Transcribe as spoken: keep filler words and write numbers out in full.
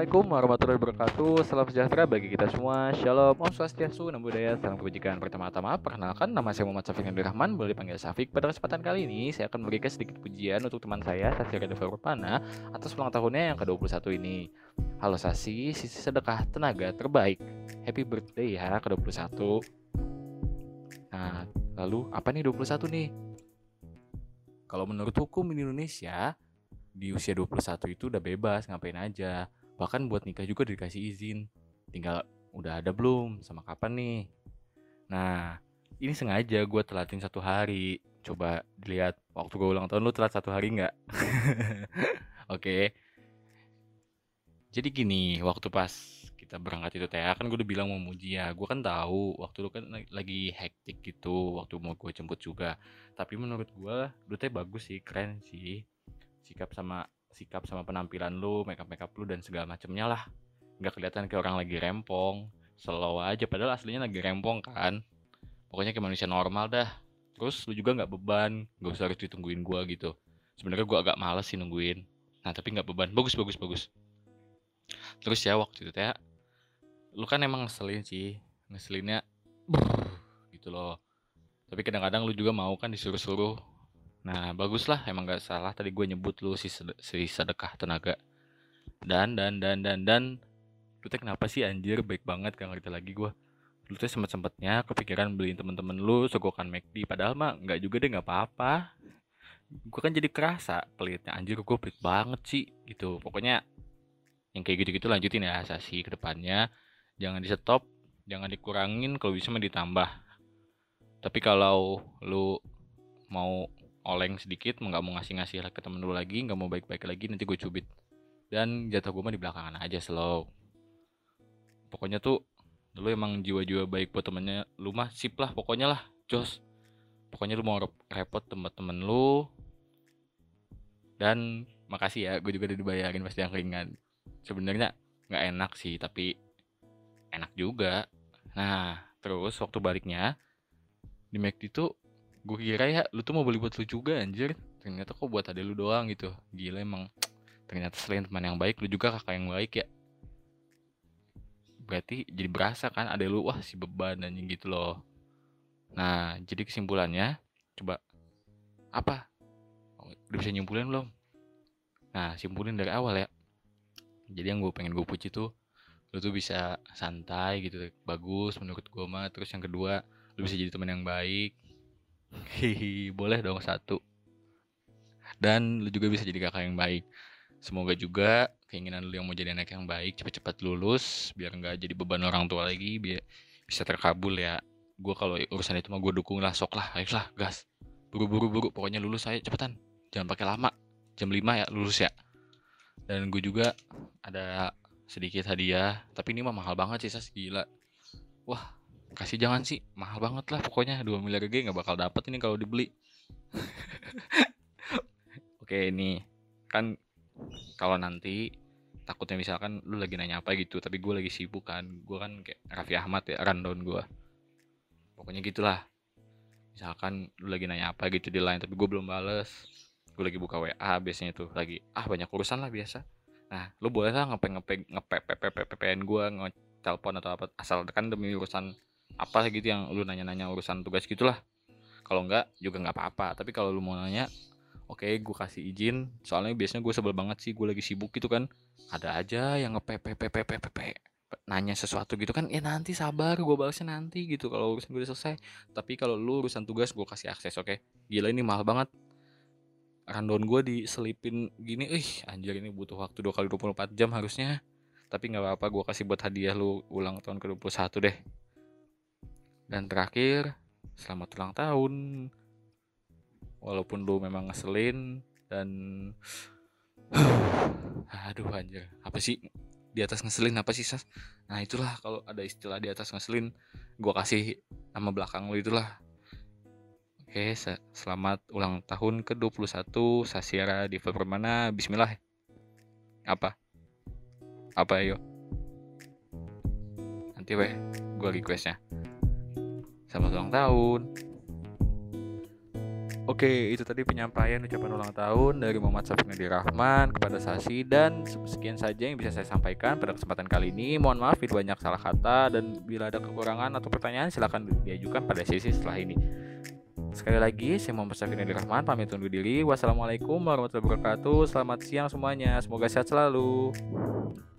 Assalamualaikum warahmatullahi wabarakatuh. Salam sejahtera bagi kita semua. Shalom, Om Swastiastu, Namo Buddhaya, salam kebajikan. Pertama-tama, perkenalkan nama saya Muhammad Syafiq bin Rahman, boleh dipanggil Syafiq. Pada kesempatan kali ini, saya akan memberikan sedikit pujian untuk teman saya, Sasi Radeva Panna, atas ulang tahunnya yang ke dua puluh satu ini. Halo Sasi, sisi sedekah tenaga terbaik. Happy birthday ya ke dua puluh satu. Nah, lalu apa nih dua puluh satu nih? Kalau menurut hukum di Indonesia, di usia dua puluh satu itu udah bebas ngapain aja. Bahkan buat nikah juga dikasih izin. Tinggal udah ada belum, sama kapan nih. Nah, ini sengaja gue telatin satu hari. Coba dilihat waktu gue ulang tahun, lu telat satu hari nggak? Oke. Okay. Jadi gini, waktu pas kita berangkat itu teh, kan gue udah bilang mau muji ya. Gue kan tahu waktu lu kan lagi hektik gitu, waktu mau gue jemput juga. Tapi menurut gue, lu teh bagus sih, keren sih. sikap sama sikap sama penampilan lu, makeup makeup lu dan segala macemnya lah, nggak kelihatan kayak orang lagi rempong, slow aja padahal aslinya lagi rempong kan. Pokoknya kayak manusia normal dah. Terus lu juga nggak beban, nggak usah harus ditungguin gua gitu. Sebenarnya gua agak males sih nungguin, nah tapi nggak beban, bagus bagus bagus. Terus ya waktu itu ya, lu kan emang ngeselin sih, ngeselinnya gitu loh. Tapi kadang-kadang lu juga mau kan disuruh-suruh. Nah bagus lah, emang gak salah tadi gue nyebut lu si sedekah tenaga. Dan dan dan dan dan lu teh kenapa sih anjir, baik banget gak ngerti lagi gue. Lu teh sempet-sempetnya kepikiran beliin temen-temen lu sogokan McD. Padahal mah gak juga deh, gak apa-apa. Gue kan jadi kerasa pelitnya, anjir gue pelit banget sih gitu. Pokoknya yang kayak gitu-gitu lanjutin ya Sasi ke depannya. Jangan di stop, jangan dikurangin, kalau bisa mah ditambah. Tapi kalau lu mau oleng sedikit, nggak mau ngasih-ngasih ke temen lu lagi, nggak mau baik-baik lagi, nanti gue cubit. Dan jatuh gue mah di belakangan aja slow. Pokoknya tuh lu emang jiwa-jiwa baik buat temennya lu mah sip lah, pokoknya lah jos. Pokoknya lu mau repot temen-temen lu. Dan makasih ya, gue juga udah dibayarin pas yang ringan. Sebenarnya nggak enak sih, tapi enak juga. Nah terus waktu baliknya di McD tuh, gue kira ya lu tuh mau beli buat lu juga anjir. Ternyata kok buat adek lu doang gitu. Gila emang. Ternyata selain teman yang baik, lu juga kakak yang baik ya. Berarti jadi berasa kan adek lu, wah si beban anjing gitu loh. Nah jadi kesimpulannya, coba apa? Udah bisa nyimpulin belum? Nah simpulin dari awal ya. Jadi yang gue pengen gue puji tuh, lu tuh bisa santai gitu, bagus menurut gue mah. Terus yang kedua, lu bisa jadi teman yang baik. Hihi, boleh dong satu. Dan lu juga bisa jadi kakak yang baik. Semoga juga keinginan lu yang mau jadi anak yang baik cepat-cepat lulus, biar nggak jadi beban orang tua lagi, biar bisa terkabul ya. Gue kalau urusan itu mah gue dukung lah, sok lah, ayo lah, gas. Buru-buru-buru, pokoknya lulus aja cepetan. Jangan pakai lama. jam lima ya lulus ya. Dan gue juga ada sedikit hadiah, tapi ini mah mahal banget sih, Sas, gila. Wah. Kasih jangan sih, mahal banget lah pokoknya. Dua miliar G gak bakal dapet ini kalau dibeli. Oke ini kan kalau nanti takutnya misalkan lu lagi nanya apa gitu, tapi gue lagi sibuk kan. Gue kan kayak Raffi Ahmad ya, rundown gue. Pokoknya gitulah. Misalkan lu lagi nanya apa gitu di line, tapi gue belum bales. Gue lagi buka W A biasanya tuh, lagi ah banyak urusan lah biasa. Nah lu boleh lah nge-P P N gue, nge-telepon atau apa, asal kan demi urusan apa gitu yang lu nanya-nanya, urusan tugas gitulah. Kalau enggak juga enggak apa-apa, tapi kalau lu mau nanya, oke okay, gue kasih izin. Soalnya biasanya gue sebel banget sih, gue lagi sibuk gitu kan, ada aja yang nge-P P P P P P nanya sesuatu gitu kan. Ya nanti sabar, gue balasnya nanti gitu kalau urusan gue udah selesai. Tapi kalau lu urusan tugas, gue kasih akses. Oke okay? Gila ini mahal banget. Rundown gue diselipin gini, ih anjir ini butuh waktu dua kali dua puluh empat jam harusnya. Tapi gak apa-apa, gue kasih buat hadiah lu ulang tahun ke dua puluh satu deh. Dan terakhir, selamat ulang tahun. Walaupun lu memang ngeselin dan aduh anjir, apa sih di atas ngeselin apa sih, Sas? Nah itulah kalau ada istilah di atas ngeselin, gue kasih nama belakang lu itulah. Oke, selamat ulang tahun ke dua puluh satu Sasi Radeva Panna. Bismillah. Apa? Apa ayo? Nanti weh, gue requestnya. Selamat ulang tahun. Oke, itu tadi penyampaian ucapan ulang tahun dari Muhammad Syafinid Rahman kepada Sasi, dan sekian saja yang bisa saya sampaikan pada kesempatan kali ini. Mohon maaf bila banyak salah kata, dan bila ada kekurangan atau pertanyaan silakan diajukan pada sesi setelah ini. Sekali lagi, saya Muhammad Syafinid Rahman pamit undur diri. Wassalamualaikum warahmatullahi wabarakatuh. Selamat siang semuanya, semoga sehat selalu.